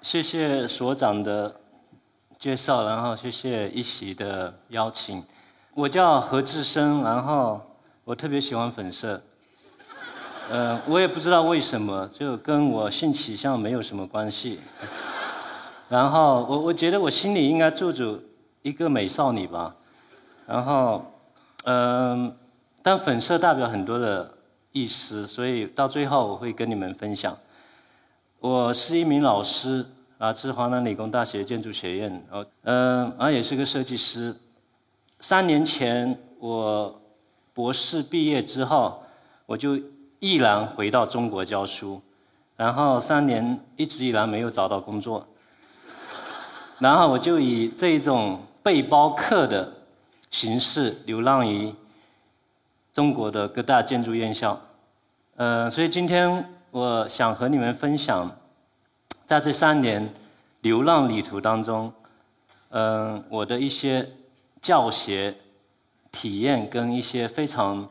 谢谢所长的介绍，然后谢谢一席的邀请。我叫何志生，然后我特别喜欢粉色。我也不知道为什么，就跟我性取向没有什么关系。然后我觉得我心里应该住着一个美少女吧。然后，但粉色代表很多的意思，所以到最后我会跟你们分享。我是一名老师，来自华南理工大学建筑学院，然后也是个设计师。3年前我博士毕业之后，我就毅然回到中国教书，然后3年一直以来没有找到工作，然后我就以这种背包客的形式流浪于中国的各大建筑院校，所以今天我想和你们分享，在这3年流浪旅途当中，我的一些教学体验跟一些非常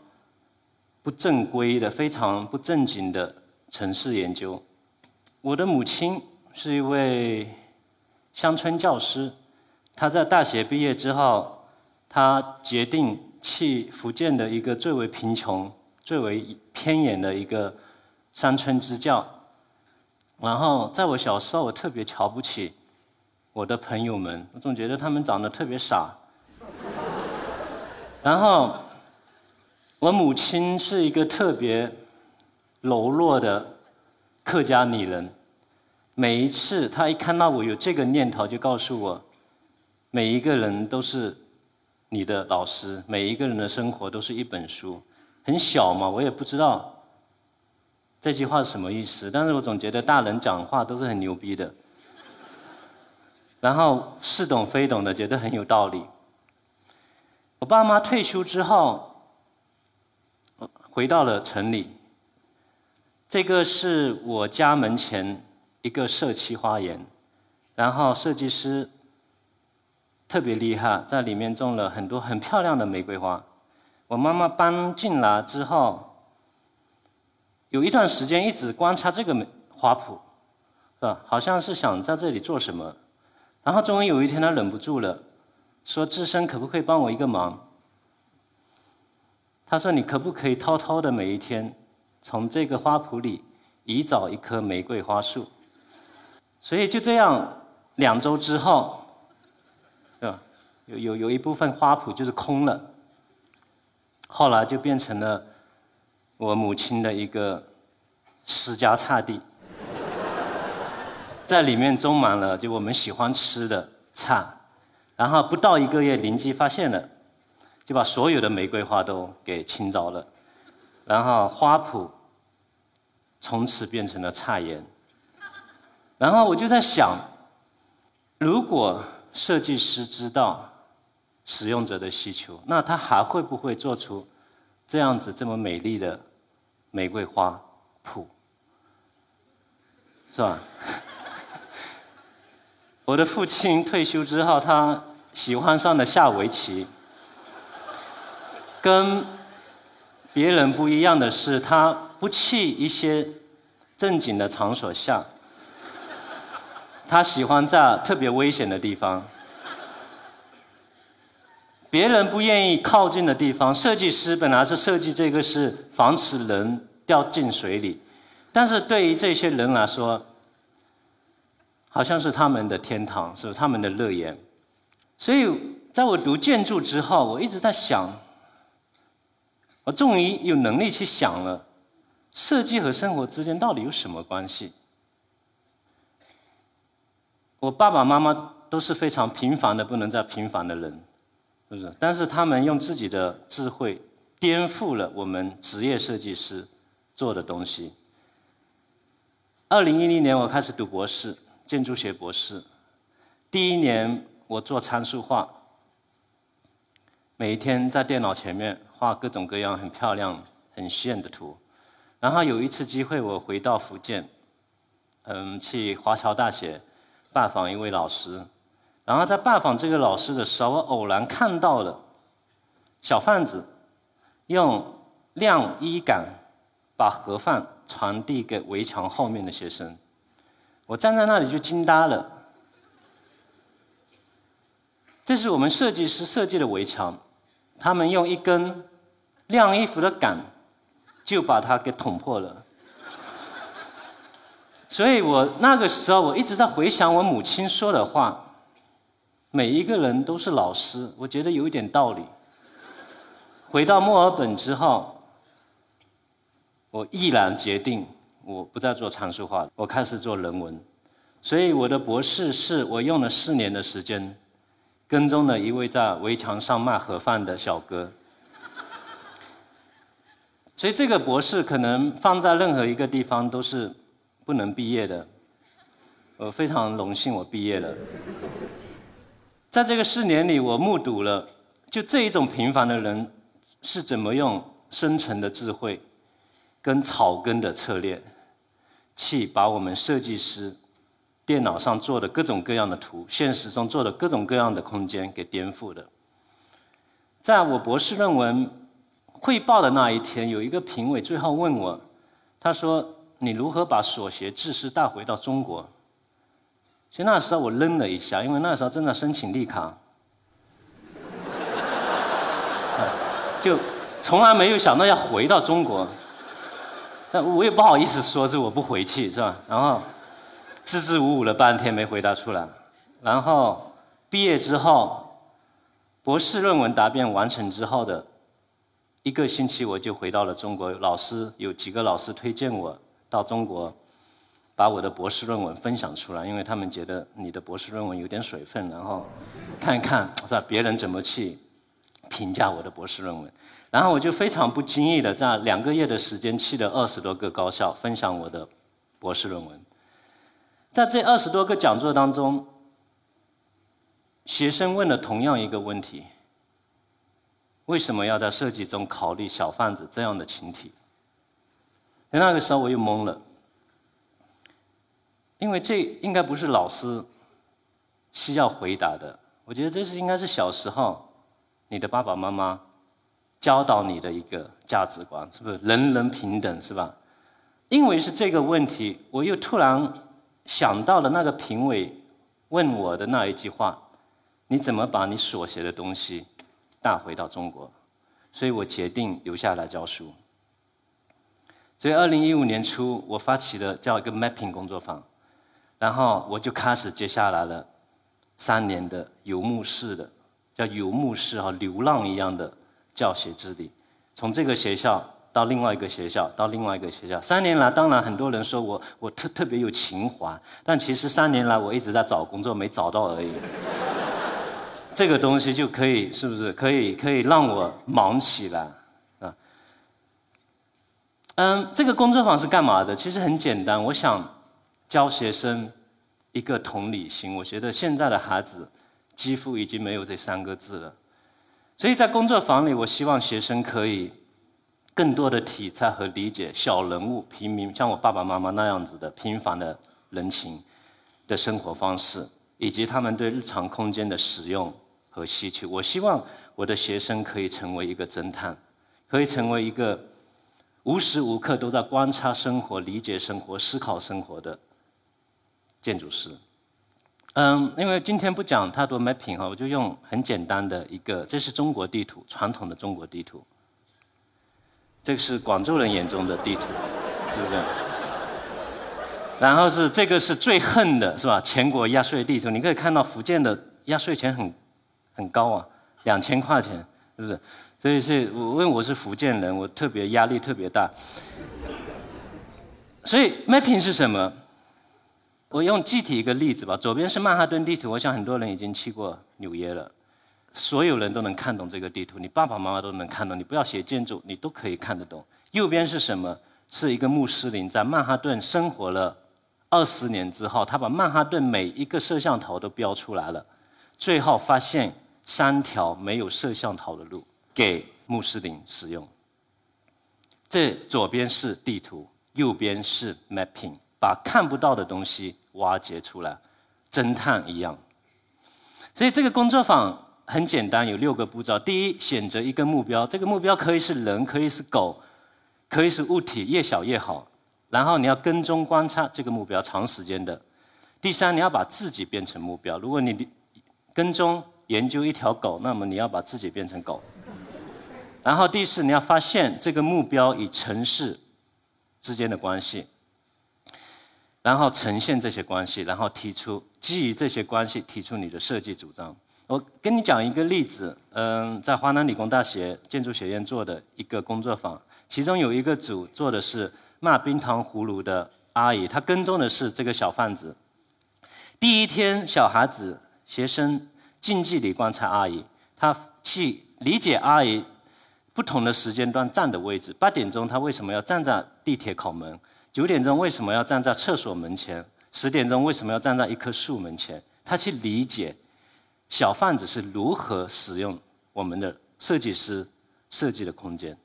不正规的、非常不正经的城市研究。我的母亲是一位乡村教师，她在大学毕业之后，她决定去福建的一个最为贫穷、最为偏远的一个山村支教。然后在我小时候，我特别瞧不起我的朋友们，我总觉得他们长得特别傻。然后我母亲是一个特别柔弱的客家女人，每一次她一看到我有这个念头，就告诉我，每一个人都是你的老师，每一个人的生活都是一本书。很小嘛，我也不知道这句话是什么意思，但是我总觉得大人讲话都是很牛逼的，然后似懂非懂的，觉得很有道理。我爸妈退休之后，回到了城里，这个是我家门前一个社区花园，然后设计师特别厉害，在里面种了很多很漂亮的玫瑰花。我妈妈搬进来之后，有一段时间一直观察这个花圃，是吧？好像是想在这里做什么。然后终于有一天，她忍不住了，说：“志生，可不可以帮我一个忙？”他说：“你可不可以偷偷的每一天，从这个花圃里移找一棵玫瑰花树？”所以就这样，2周之后，对吧？有一部分花圃就是空了。后来就变成了我母亲的一个私家菜地，在里面种满了就我们喜欢吃的菜。然后不到1个月，邻居发现了，就把所有的玫瑰花都给清着了，然后花圃从此变成了菜园。然后我就在想，如果设计师知道使用者的需求，那他还会不会做出这样子这么美丽的玫瑰花圃？是吧？我的父亲退休之后，他喜欢上了下围棋。跟别人不一样的是，他不去一些正经的场所下，他喜欢在特别危险的地方，别人不愿意靠近的地方。设计师本来是设计这个是防止人掉进水里，但是对于这些人来说，好像是他们的天堂，是他们的乐园。所以在我读建筑之后，我一直在想，我终于有能力去想了，设计和生活之间到底有什么关系？我爸爸妈妈都是非常平凡的不能再平凡的人，是不是？但是他们用自己的智慧颠覆了我们职业设计师做的东西。2010年我开始读博士，建筑学博士。第1年我做参数化，每一天在电脑前面画各种各样很漂亮、很炫的图。然后有一次机会，我回到福建，去华侨大学拜访一位老师。然后在拜访这个老师的时候，我偶然看到了小贩子用晾衣杆把盒饭传递给围墙后面的学生。我站在那里就惊呆了。这是我们设计师设计的围墙，他们用一根晾衣服的杆就把它给捅破了。所以我那个时候我一直在回想我母亲说的话。 每一个人都是老师，我觉得有一点道理。回到墨尔本之后，我毅然决定，我不再做参数化，我开始做人文。所以我的博士是我用了4年的时间，跟踪了一位在围墙上卖盒饭的小哥。所以这个博士可能放在任何一个地方都是不能毕业的。我非常荣幸，我毕业了。 在这个4年里，我目睹了就这一种平凡的人是怎么用深层的智慧跟草根的策略，去把我们设计师电脑上做的各种各样的图，现实中做的各种各样的空间给颠覆的。在我博士论文汇报的那一天，有一个评委最后问我，他说：“你如何把所学知识带回到中国？” 所以那时候我愣了一下，因为那时候正在申请绿卡，就从来没有想到要回到中国。但我也不好意思说是我不回去，是吧？然后支支吾吾了半天没回答出来。然后毕业之后，博士论文答辩完成之后的1个星期，我就回到了中国。老师有几个老师推荐我到中国。 把我的博士论文分享出来，因为他们觉得你的博士论文有点水分，然后看一看是吧？别人怎么去评价我的博士论文。然后我就非常不经意的在2个月的时间去了20多个高校分享我的博士论文。在这20多个讲座当中，学生问了同样一个问题：为什么要在设计中考虑小贩子这样的群体？那个时候我又懵了。 因为这应该不是老师需要回答的，我觉得这是应该是小时候你的爸爸妈妈教导你的一个价值观，是不是人人平等，是吧？因为是这个问题，我又突然想到了那个评委问我的那一句话：你怎么把你所学的东西带回到中国？所以我决定留下来教书。所以2015年初，我发起了叫一个 mapping 工作坊。 然后我就开始接下来了3年的游牧式的，叫游牧式和流浪一样的教学之旅，从这个学校到另外一个学校，到另外一个学校。3年来，当然很多人说我特别有情怀，但其实3年来我一直在找工作，没找到而已。这个东西就可以，是不是可以让我忙起来啊？这个工作坊是干嘛的？其实很简单，我想。 教学生一个同理心，我觉得现在的孩子几乎已经没有这3个字了。所以在工作坊里，我希望学生可以更多的体察和理解小人物、平民，像我爸爸妈妈那样子的平凡的人群的生活方式，以及他们对日常空间的使用和吸取。我希望我的学生可以成为一个侦探，可以成为一个无时无刻都在观察生活、理解生活、思考生活的。 建筑师，因为今天不讲太多 mapping 哈，我就用很简单的一个，这是中国地图，传统的中国地图，这是广州人眼中的地图，是不是？然后是这个是最恨的是吧？全国压岁地图，你可以看到福建的压岁钱很高啊，2000块钱，是不是？所以是我因为我是福建人，我特别压力特别大，所以 mapping 是什么？ 我用具体一个例子吧，左边是曼哈顿地图，我想很多人已经去过纽约了，所有人都能看懂这个地图，你爸爸妈妈都能看懂，你不要学建筑，你都可以看得懂。右边是什么？是一个穆斯林在曼哈顿生活了20年之后，他把曼哈顿每一个摄像头都标出来了，最后发现3条没有摄像头的路给穆斯林使用。这左边是地图，右边是 mapping。 把看不到的东西挖掘出来，侦探一样。所以这个工作坊很简单，有6个步骤。第一，选择一个目标，这个目标可以是人，可以是狗，可以是物体，越小越好。然后你要跟踪观察这个目标，长时间的。第三，你要把自己变成目标。如果你跟踪研究一条狗，那么你要把自己变成狗。然后第四，你要发现这个目标与城市之间的关系，然后呈现这些关系，然后提出基于这些关系提出你的设计主张。我跟你讲一个例子，在华南理工大学建筑学院做的一个工作坊，其中有一个组做的是卖冰糖葫芦的阿姨，她跟踪的是这个小贩子。第一天，小孩子学生近距离观察阿姨，他去理解阿姨不同的时间段站的位置。8点钟他为什么要站在地铁口门？9点钟为什么要站在厕所门前？10点钟为什么要站在一棵树门前？他去理解小贩子是如何使用我们的设计师设计的空间。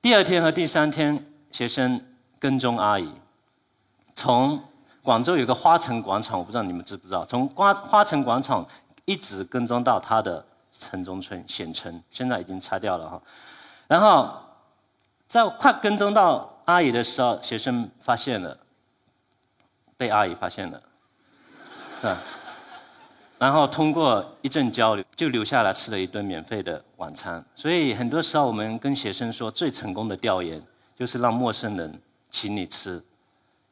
第二天和第三天，学生跟踪阿姨，从广州有个花城广场，我不知道你们知不知道，从花城广场一直跟踪到它的城中村县城，现在已经拆掉了哈。然后在快跟踪到阿姨的时候，学生发现了，被阿姨发现了，然后通过一阵交流，就留下来吃了一顿免费的晚餐。所以很多时候我们跟学生说，最成功的调研就是让陌生人请你吃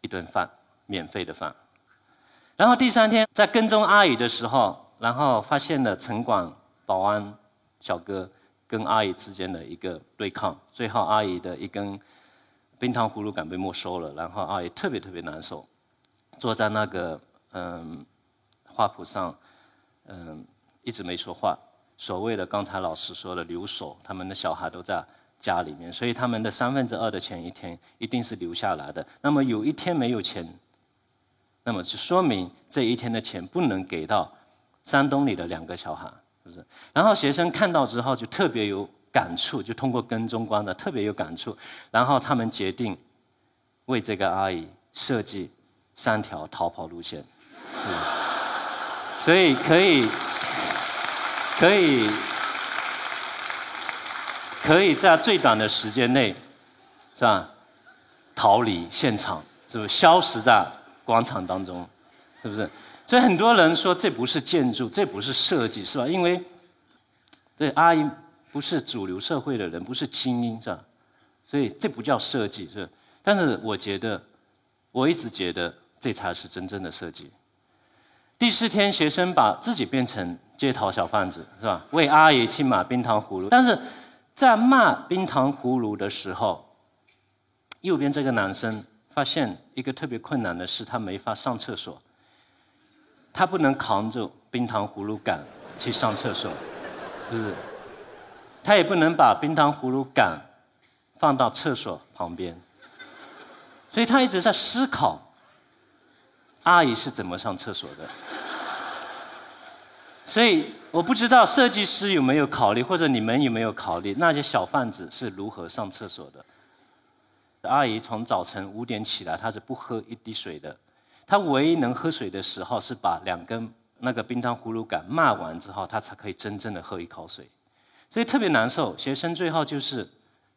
一顿饭，免费的饭。然后第三天在跟踪阿姨的时候，然后发现了城管保安小哥跟阿姨之间的一个对抗，最后阿姨的一根冰糖葫芦杆被没收了，然后阿姨特别难受，坐在那个花圃上。一直没说话。所谓的刚才老师说的留守，他们的小孩都在家里面，所以他们的2/3的钱一天一定是留下来的。那么有一天没有钱，那么就说明这一天的钱不能给到山东里的2个小孩，是不是？然后学生看到之后就特别有感触，就通过跟踪观察特别有感触，然后他们决定为这个阿姨设计3条逃跑路线。所以可以在最短的时间内，是吧？逃离现场，是不是？消失在广场当中，是不是？所以很多人说这不是建筑，这不是设计，是吧？因为这阿姨不是主流社会的人，不是精英，是吧？所以这不叫设计，是吧？但是我觉得，我一直觉得这才是真正的设计。第4天，学生把自己变成街头小贩子，是吧？为阿姨去买冰糖葫芦。但是在卖冰糖葫芦的时候，右边这个男生发现一个特别困难的事，他没法上厕所，他不能扛着冰糖葫芦杆去上厕所，是不是？他也不能把冰糖葫芦杆放到厕所旁边，所以他一直在思考。阿姨是怎么上厕所的？所以我不知道设计师有没有考虑，或者你们有没有考虑那些小贩子是如何上厕所的？阿姨从早晨5点起来，她是不喝一滴水的。她唯一能喝水的时候是把2根那个冰糖葫芦杆骂完之后，她才可以真正的喝一口水。所以特别难受。学生最后就是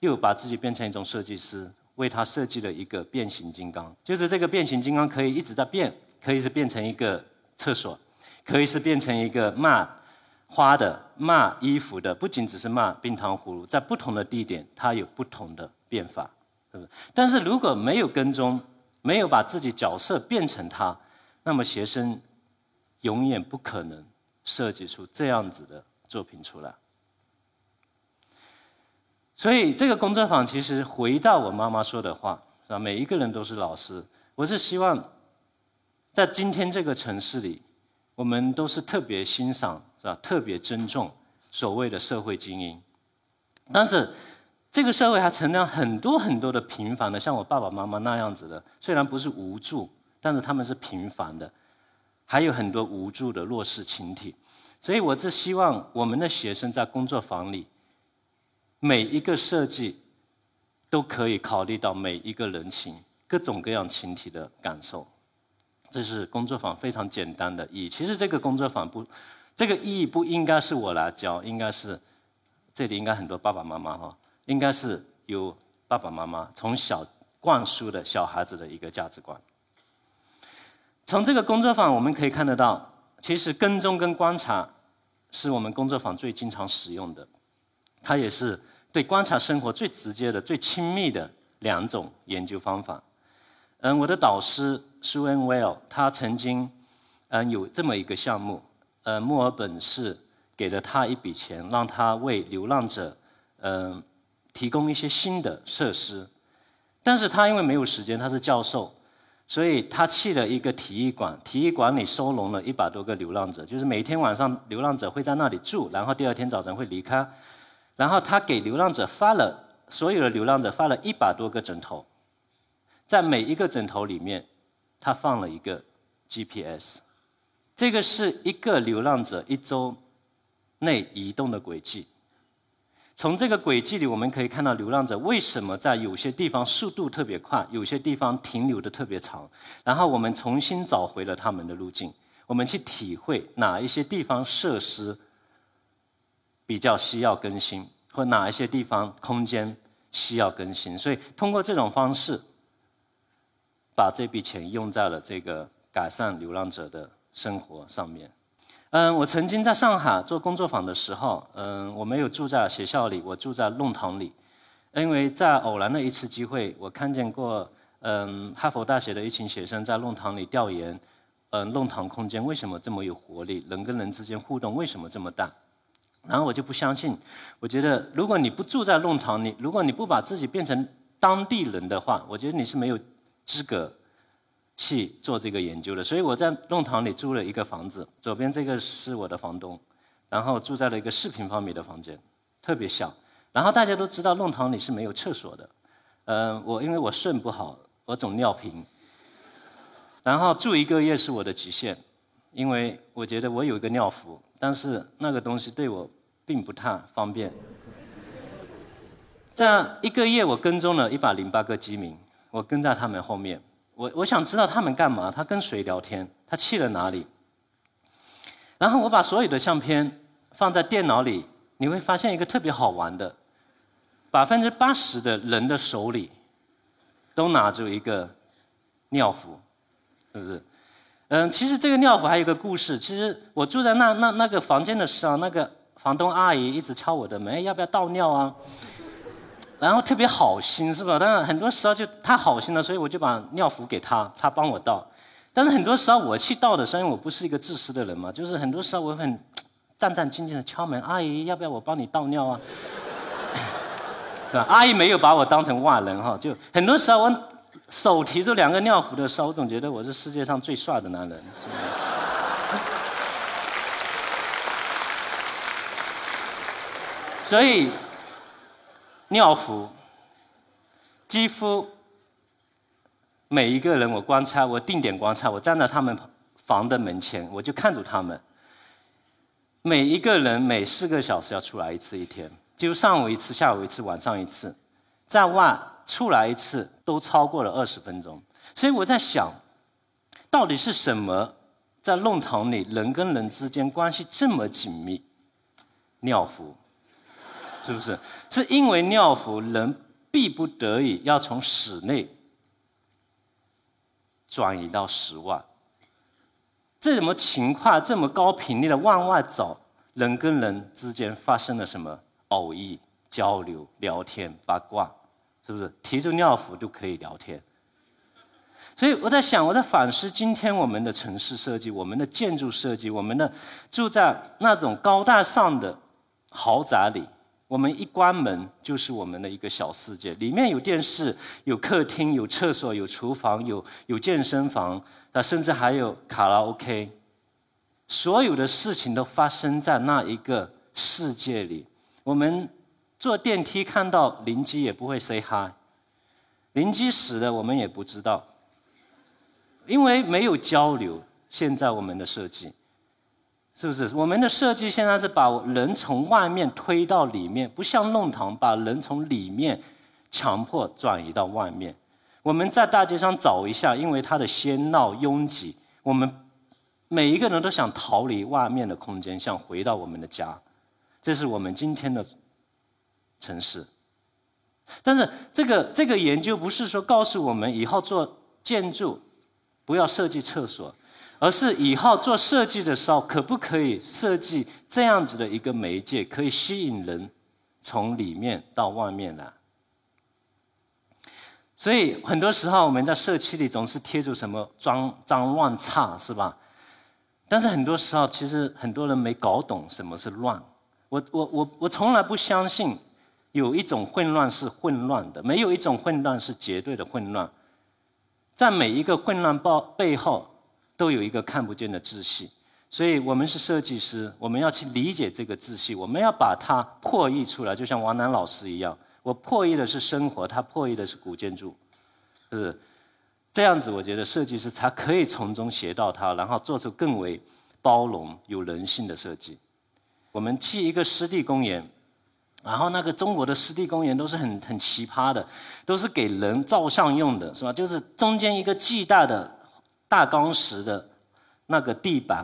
又把自己变成一种设计师。为他设计了一个变形金刚，就是这个变形金刚可以一直在变，可以是变成一个厕所，可以是变成一个卖花的、卖衣服的，不仅只是卖冰糖葫芦，在不同的地点它有不同的变法，对不对？但是如果没有跟踪，没有把自己角色变成他，那么学生永远不可能设计出这样子的作品出来。所以这个工作坊其实回到我妈妈说的话，是吧？每一个人都是老师。我是希望，在今天这个城市里，我们都是特别欣赏，是吧？特别尊重所谓的社会精英。但是，这个社会还存在很多的平凡的，像我爸爸妈妈那样子的，虽然不是无助，但是他们是平凡的，还有很多无助的弱势群体。所以，我是希望我们的学生在工作坊里。每一个设计都可以考虑到每一个人群、各种各样群体的感受，这是工作坊非常简单的意义。其实这个工作坊这个意义不应该是我来教，应该是这里应该很多爸爸妈妈哈，应该是有爸爸妈妈从小灌输的小孩子的一个价值观。从这个工作坊我们可以看得到，其实跟踪跟观察是我们工作坊最经常使用的，它也是对观察生活最直接的、最亲密的两种研究方法。我的导师 Sue Ann Well 他曾经有这么一个项目，墨尔本市给了他一笔钱，让他为流浪者提供一些新的设施，但是他因为没有时间，他是教授，所以他去了一个体育馆，体育馆里收容了100多个流浪者，就是每天晚上流浪者会在那里住，然后第二天早晨会离开，然后他给流浪者发了所有的流浪者发了100多个枕头，在每一个枕头里面，他放了一个 GPS， 这个是一个流浪者1周内移动的轨迹。从这个轨迹里，我们可以看到流浪者为什么在有些地方速度特别快，有些地方停留的特别长。然后我们重新找回了他们的路径，我们去体会哪一些地方设施比较需要更新，或哪一些地方空间需要更新。所以通过这种方式，把这笔钱用在了这个改善流浪者的生活上面。我曾经在上海做工作坊的时候，我没有住在学校里，我住在弄堂里。因为在偶然的一次机会，我看见过，哈佛大学的一群学生在弄堂里调研，弄堂空间为什么这么有活力，人跟人之间互动为什么这么大？然后我就不相信，我觉得如果你不住在弄堂里，如果你不把自己变成当地人的话，我觉得你是没有资格去做这个研究的。所以我在弄堂里租了一个房子，左边这个是我的房东，然后住在了一个4平方米的房间，特别小。然后大家都知道弄堂里是没有厕所的，因为我肾不好，我总尿频。然后住1个月是我的极限，因为我觉得我有一个尿壶，但是那个东西对我并不太方便。在1个月，我跟踪了108个居民，我跟在他们后面。我想知道他们干嘛，他跟谁聊天，他去了哪里。然后我把所有的相片放在电脑里，你会发现一个特别好玩的，80%的人的手里都拿着一个尿壶，是不是？其实这个尿壶还有一个故事。其实我住在那个房间的时候，那个房东阿姨一直敲我的门，要不要倒尿啊？然后特别好心，是吧？但是很多时候就他好心了，所以我就把尿壶给他，他帮我倒。但是很多时候我去倒的时候，因为我不是一个自私的人嘛，就是很多时候我很战战兢兢的敲门，阿姨要不要我帮你倒尿啊？对吧？阿姨没有把我当成外人哈，就很多时候我手提着2个尿壶的时候，我总觉得我是世界上最帅的男人。所以。尿壶，几乎每一个人我观察，我定点观察，我站在他们房的门前，我就看着他们。每一个人每4个小时要出来一次一天，就上午一次，下午一次，晚上一次，在外出来一次都超过了20分钟。所以我在想，到底是什么在弄堂里人跟人之间关系这么紧密？尿壶。是不是？是因为尿壶，人必不得已要从室内转移到室外。这么勤快、这么高频率的往外走，人跟人之间发生了什么偶遇、交流、聊天、八卦？是不是？提着尿壶就可以聊天。所以我在想，我在反思今天我们的城市设计、我们的建筑设计、我们的住在那种高大上的豪宅里。我们一关门就是我们的一个小世界，里面有电视、有客厅、有厕所、有厨房、有健身房，甚至还有卡拉 OK。所有的事情都发生在那一个世界里。我们坐电梯看到邻居也不会 say hi， 邻居死了我们也不知道，因为没有交流。现在我们的设计。是不是？我们的设计现在是把人从外面推到里面，不像弄堂把人从里面强迫转移到外面。我们在大街上找一下，因为它的喧闹拥挤，我们每一个人都想逃离外面的空间，想回到我们的家。这是我们今天的城市。但是这个研究不是说告诉我们以后做建筑不要设计厕所，而是以后做设计的时候，可不可以设计这样子的一个媒介，可以吸引人从里面到外面来？所以很多时候我们在社区里总是贴住什么脏乱差，是吧？但是很多时候，其实很多人没搞懂什么是乱。我从来不相信有一种混乱是混乱的，没有一种混乱是绝对的混乱。在每一个混乱背后，都有一个看不见的秩序。所以我们是设计师，我们要去理解这个秩序，我们要把它破译出来，就像王楠老师一样。我破译的是生活，他破译的是古建筑，是不是？这样子，我觉得设计师才可以从中学到它，然后做出更为包容、有人性的设计。我们去一个湿地公园，然后那个中国的湿地公园都是很奇葩的，都是给人照相用的，是吧？就是中间一个巨大的大钢石的那个地板，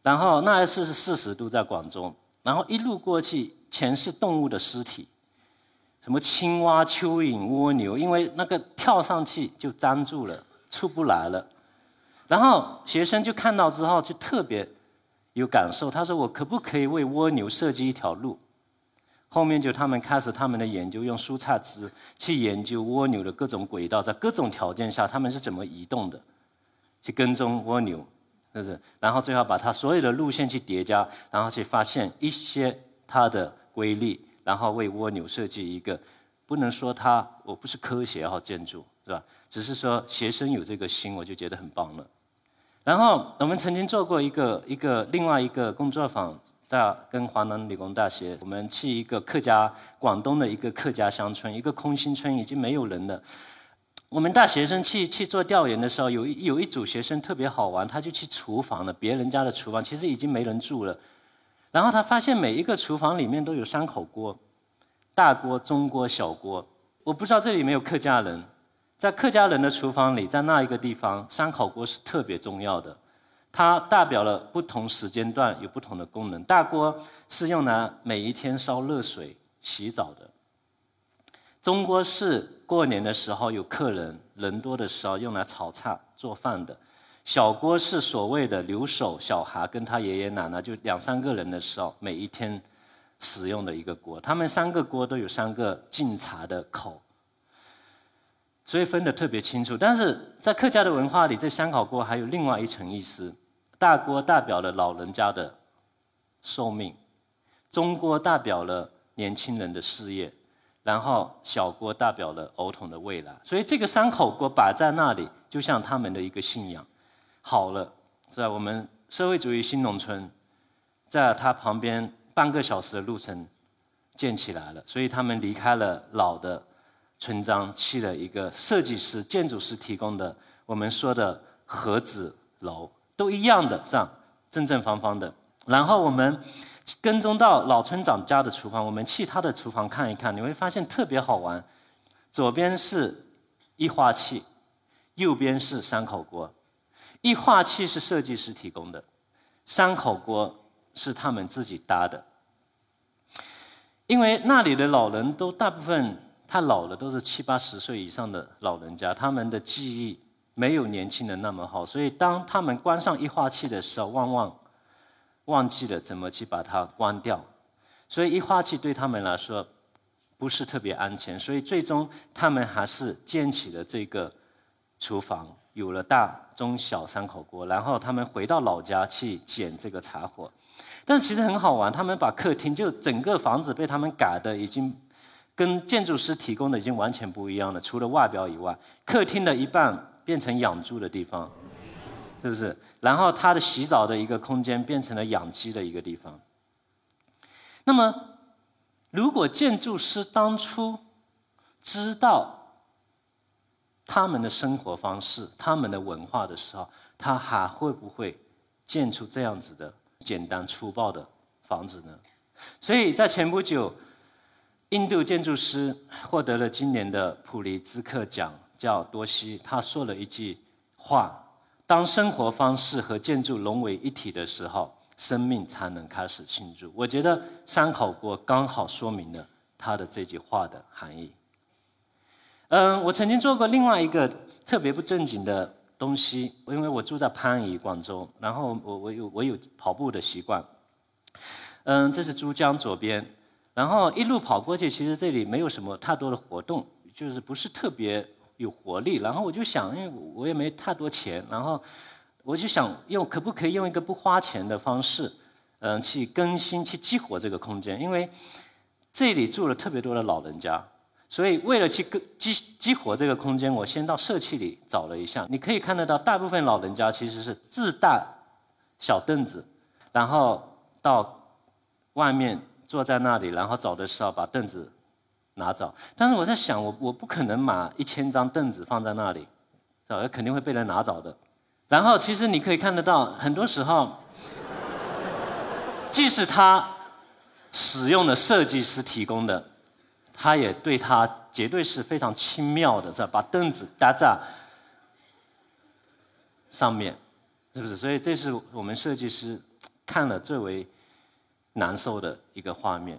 然后那一次是40度在广州，然后一路过去全是动物的尸体。什么青蛙、蚯蚓、蜗牛，因为那个跳上去就粘住了，出不来了。然后学生就看到之后就特别有感受，他说：“我可不可以为蜗牛设计一条路？”后面就他们开始他们的研究，用蔬菜汁去研究蜗牛的各种轨道，在各种条件下他们是怎么移动的，去跟踪蜗牛，是不是？然后最后把它所有的路线去叠加，然后去发现一些它的规律。然后为蜗牛设计一个，不能说它，我不是科学哈建筑，是吧？只是说学生有这个心，我就觉得很棒了。然后我们曾经做过另外一个工作坊，在跟华南理工大学，我们去一个广东的一个客家乡村，一个空心村，已经没有人了。我们大学生去做调研的时候，有一组学生特别好玩，他就去厨房了，别人家的厨房，其实已经没人住了。然后他发现每一个厨房里面都有3口锅，大锅、中锅、小锅。我不知道这里没有客家人，在客家人的厨房里，在那一个地方，3口锅是特别重要的，它代表了不同时间段有不同的功能。大锅是用来每一天烧热水、洗澡的，中锅是过年的时候有客人人多的时候用来炒菜做饭的。小锅是所谓的留守小孩跟他爷爷奶奶，就2、3个人的时候，每一天使用的一个锅。他们3个锅都有3个敬茶的口，所以分得特别清楚。但是在客家的文化里，这3口锅还有另外一层意思：大锅代表了老人家的寿命，中锅代表了年轻人的事业，然后小锅代表了儿童的未来。所以这个3口锅摆在那里，就像他们的一个信仰。好了，是吧？我们社会主义新农村，在它旁边半个小时的路程建起来了，所以他们离开了老的村庄，去了一个设计师、建筑师提供的我们说的盒子楼，都一样的，是吧？正正方方的。然后我们跟踪到老村长家的厨房，我们去他的厨房看一看，你会发现特别好玩。左边是一花器，右边是3口锅。一化器是设计师提供的，3口锅是他们自己搭的。因为那里的老人都大部分他老了，都是70、80岁以上的老人家，他们的记忆没有年轻人那么好，所以当他们关上一化器的时候，往往忘记了怎么去把它关掉，所以一化器对他们来说不是特别安全，所以最终他们还是建起了这个厨房。有了大、中、小3口锅，然后他们回到老家去捡这个柴火，但其实很好玩。他们把客厅，就整个房子被他们改的，已经跟建筑师提供的已经完全不一样了。除了外表以外，客厅的一半变成养猪的地方，是不是？然后他的洗澡的一个空间变成了养鸡的一个地方。那么，如果建筑师当初知道他们的生活方式、他们的文化的时候，他还会不会建出这样子的简单粗暴的房子呢？所以在前不久，印度建筑师获得了今年的普利兹克奖，叫多西。他说了一句话：“当生活方式和建筑融为一体的时候，生命才能开始庆祝。”我觉得3口锅刚好说明了他的这句话的含义。我曾经做过另外一个特别不正经的东西，因为我住在番禺广州，然后我有跑步的习惯。嗯，这是珠江左边，然后一路跑过去，其实这里没有什么太多的活动，就是不是特别有活力。然后我就想，因为我也没太多钱，然后我就想可不可以用一个不花钱的方式，去更新、去激活这个空间，因为这里住了特别多的老人家。 所以，为了去激活这个空间，我先到社区里找了一下。你可以看得到，大部分老人家其实是自带小凳子，然后到外面坐在那里，然后走的时候把凳子拿走。但是我在想，我不可能买1000张凳子放在那里，肯定会被人拿走的。然后，其实你可以看得到，很多时候，即使他使用的设计师提供的。 他也对他绝对是非常轻妙的，是吧？把凳子搭在上面，是不是？所以这是我们设计师看了最为难受的一个画面。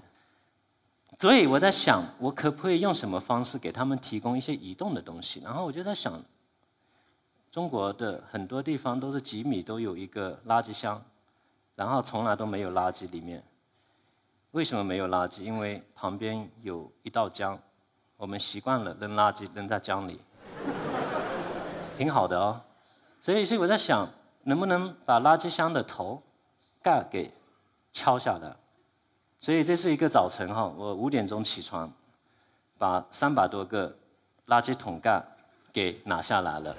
所以我在想，我可不可以用什么方式给他们提供一些移动的东西？然后我就在想，中国的很多地方都是几米都有一个垃圾箱，然后从来都没有垃圾里面。 为什么没有垃圾？因为旁边有一道江，我们习惯了扔垃圾扔在江里，挺好的哦。所以我在想，能不能把垃圾箱的头盖给敲下来？所以这是一个早晨哈，我5点钟起床，把300多个垃圾桶盖给拿下来了。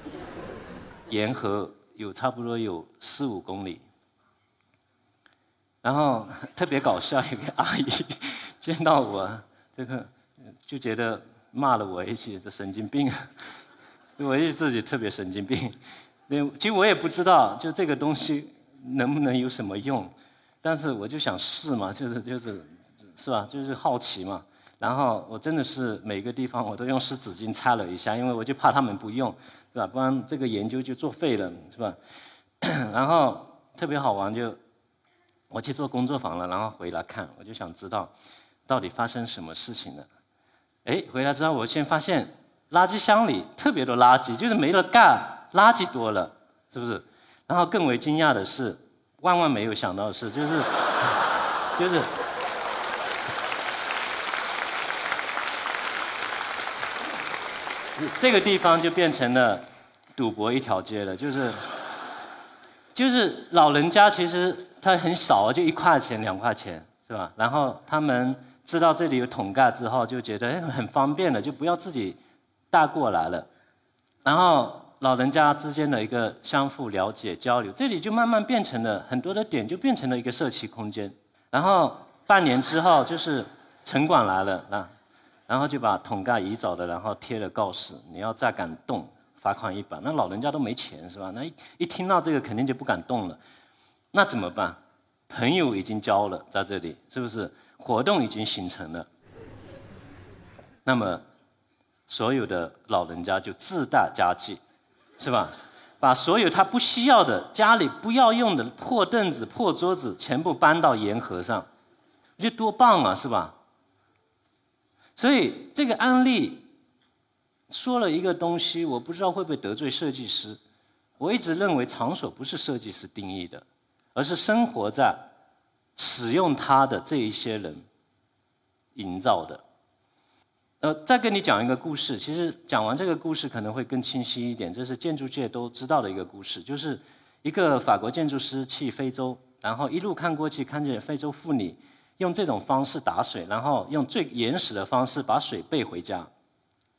沿河有差不多有4、5公里。 然后特别搞笑，一个阿姨见到我，这个就觉得骂了我一句，这神经病。我也自己特别神经病。其实我也不知道，就这个东西能不能有什么用，但是我就想试嘛，是吧？就是好奇嘛。然后我真的是每个地方我都用湿纸巾擦了一下，因为我就怕他们不用，是吧？不然这个研究就作废了，是吧？然后特别好玩就。 我去做工作坊了，然后回来看，我就想知道到底发生什么事情了。哎，回来之后我先发现垃圾箱里特别多垃圾，就是没了盖，垃圾多了，是不是？然后更为惊讶的是，万万没有想到的是，这个地方就变成了赌博一条街了，就是老人家其实。 他很少，就1块钱、2块钱，是吧？然后他们知道这里有桶盖之后，就觉得哎很方便了，就不要自己带过来了。然后老人家之间的一个相互了解交流，这里就慢慢变成了很多的点，就变成了一个社区空间。然后半年之后，就是城管来了啊，然后就把桶盖移走了，然后贴了告示：你要再敢动，罚款100。那老人家都没钱是吧？那一听到这个，肯定就不敢动了。 那怎么办？朋友已经交了，在这里是不是？活动已经形成了，那么所有的老人家就自带家具，是吧？把所有他不需要的、家里不要用的破凳子、破桌子全部搬到沿河上，我觉得多棒啊，是吧？所以这个案例说了一个东西，我不知道会不会得罪设计师。我一直认为场所不是设计师定义的。 而是生活在使用它的这一些人营造的。再跟你讲一个故事，其实讲完这个故事可能会更清晰一点。这是建筑界都知道的一个故事，就是一个法国建筑师去非洲，然后一路看过去，看见非洲妇女用这种方式打水，然后用最原始的方式把水背回家，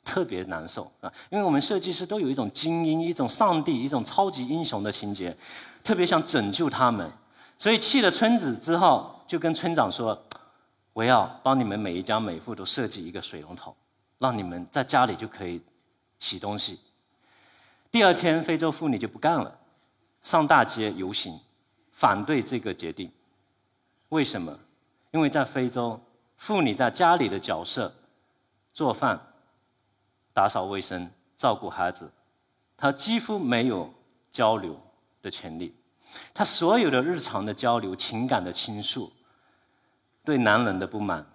特别难受啊！因为我们设计师都有一种精英、一种上帝、一种超级英雄的情节。 特别想拯救他们，所以去了村子之后，就跟村长说：“我要帮你们每一家每户都设计一个水龙头，让你们在家里就可以洗东西。”第二天，非洲妇女就不干了，上大街游行，反对这个决定。为什么？因为在非洲，妇女在家里的角色，做饭、打扫卫生、照顾孩子，她几乎没有交流。 的权利，他所有的日常的交流、情感的倾诉、对男人的不满、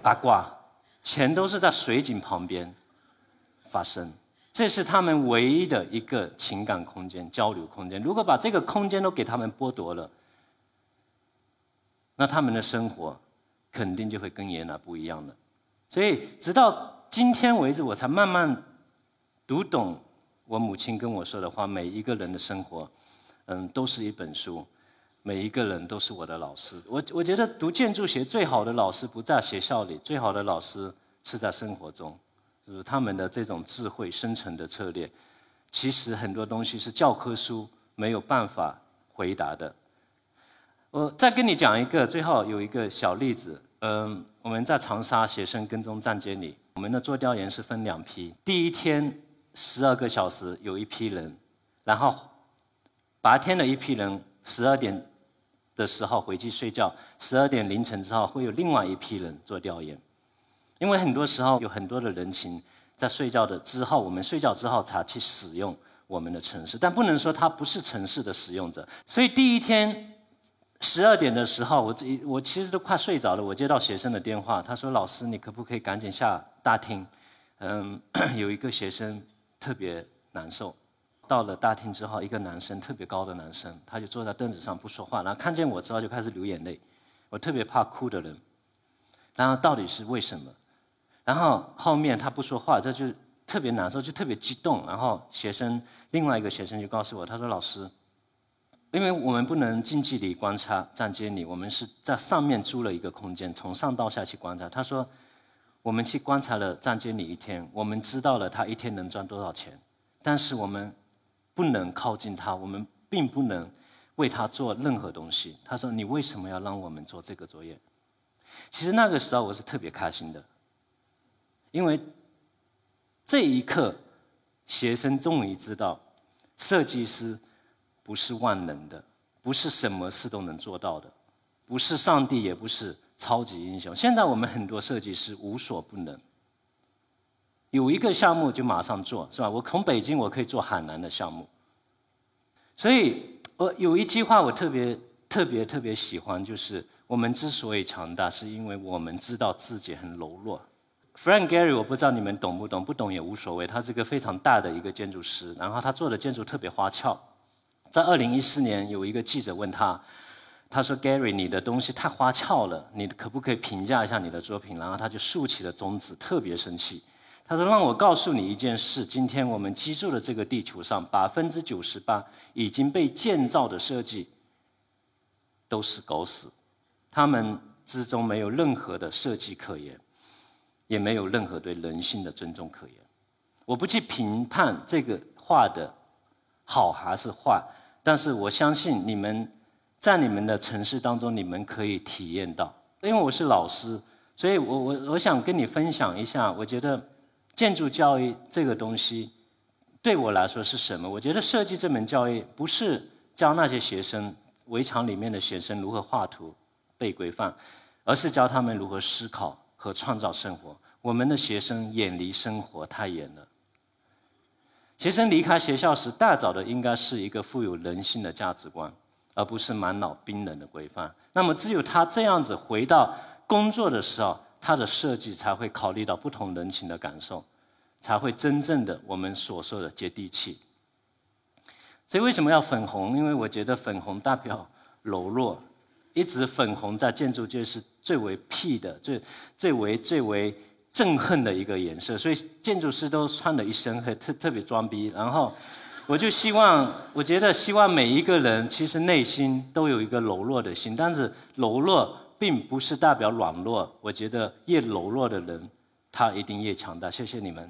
八卦，全都是在水井旁边发生。这是他们唯一的一个情感空间、交流空间。如果把这个空间都给他们剥夺了，那他们的生活肯定就会跟原来不一样的。所以，直到今天为止，我才慢慢读懂我母亲跟我说的话：每一个人的生活，都是一本书。 每一个人都是我的老师。我觉得读建筑学最好的老师不在学校里，最好的老师是在生活中，就是他们的这种智慧生成的策略。其实很多东西是教科书没有办法回答的。我再跟你讲一个，最后有一个小例子。我们在长沙学生跟踪站监理，我们的做调研是分两批，第一天12个小时有一批人，然后白天的一批人12点。 的时候回去睡觉，12点凌晨之后会有另外一批人做调研，因为很多时候有很多的人群在睡觉的之后，我们睡觉之后才去使用我们的城市，但不能说他不是城市的使用者。所以第一天12点的时候，我其实都快睡着了，我接到学生的电话，他说：“老师，你可不可以赶紧下大厅？有一个学生特别难受。” 到了大厅之后，一个男生特别高的男生，他就坐在凳子上不说话，然后看见我之后就开始流眼泪。我特别怕哭的人，然后到底是为什么？然后后面他不说话，这就特别难受，就特别激动。然后另外一个学生就告诉我，他说：“老师，因为我们不能近距离观察站街里，我们是在上面租了一个空间，从上到下去观察。”他说：“我们去观察了站街里一天，我们知道了他一天能赚多少钱，但是我们 不能靠近他，我们并不能为他做任何东西。”他说：“你为什么要让我们做这个作业？”其实那个时候我是特别开心的，因为这一刻，学生终于知道，设计师不是万能的，不是什么事都能做到的，不是上帝，也不是超级英雄。现在我们很多设计师无所不能。 有一个项目就马上做，是吧？我从北京我可以做海南的项目，所以我有一句话我特别喜欢，就是我们之所以强大，是因为我们知道自己很柔弱。Frank Gehry 我不知道你们懂不懂，不懂也无所谓。他是个非常大的一个建筑师，然后他做的建筑特别花俏。在2014年，有一个记者问他，他说 ：“Gehry， 你的东西太花俏了，你可不可以评价一下你的作品？”然后他就竖起了中指，特别生气。 他说：“让我告诉你一件事，今天我们居住的这个地球上，98%已经被建造的设计都是狗屎，他们之中没有任何的设计可言，也没有任何对人性的尊重可言。我不去评判这个画的好还是坏，但是我相信你们在你们的城市当中，你们可以体验到。因为我是老师，所以我想跟你分享一下，我觉得 建筑教育这个东西，对我来说是什么？我觉得设计这门教育不是教那些学生围墙里面的学生如何画图、被规范，而是教他们如何思考和创造生活。我们的学生远离生活太远了。学生离开学校时带走的应该是一个富有人性的价值观，而不是满脑冰冷的规范。那么，只有他这样子回到工作的时候， 它的设计才会考虑到不同人群的感受，才会真正的我们所说的接地气。所以为什么要粉红？因为我觉得粉红代表柔弱，一直粉红在建筑界是最为屁的、最为憎恨的一个颜色。所以建筑师都穿了一身黑，特别装逼。然后我就希望，我觉得希望每一个人其实内心都有一个柔弱的心，但是柔弱 并不是代表软弱，我觉得越柔弱的人，他一定越强大。谢谢你们。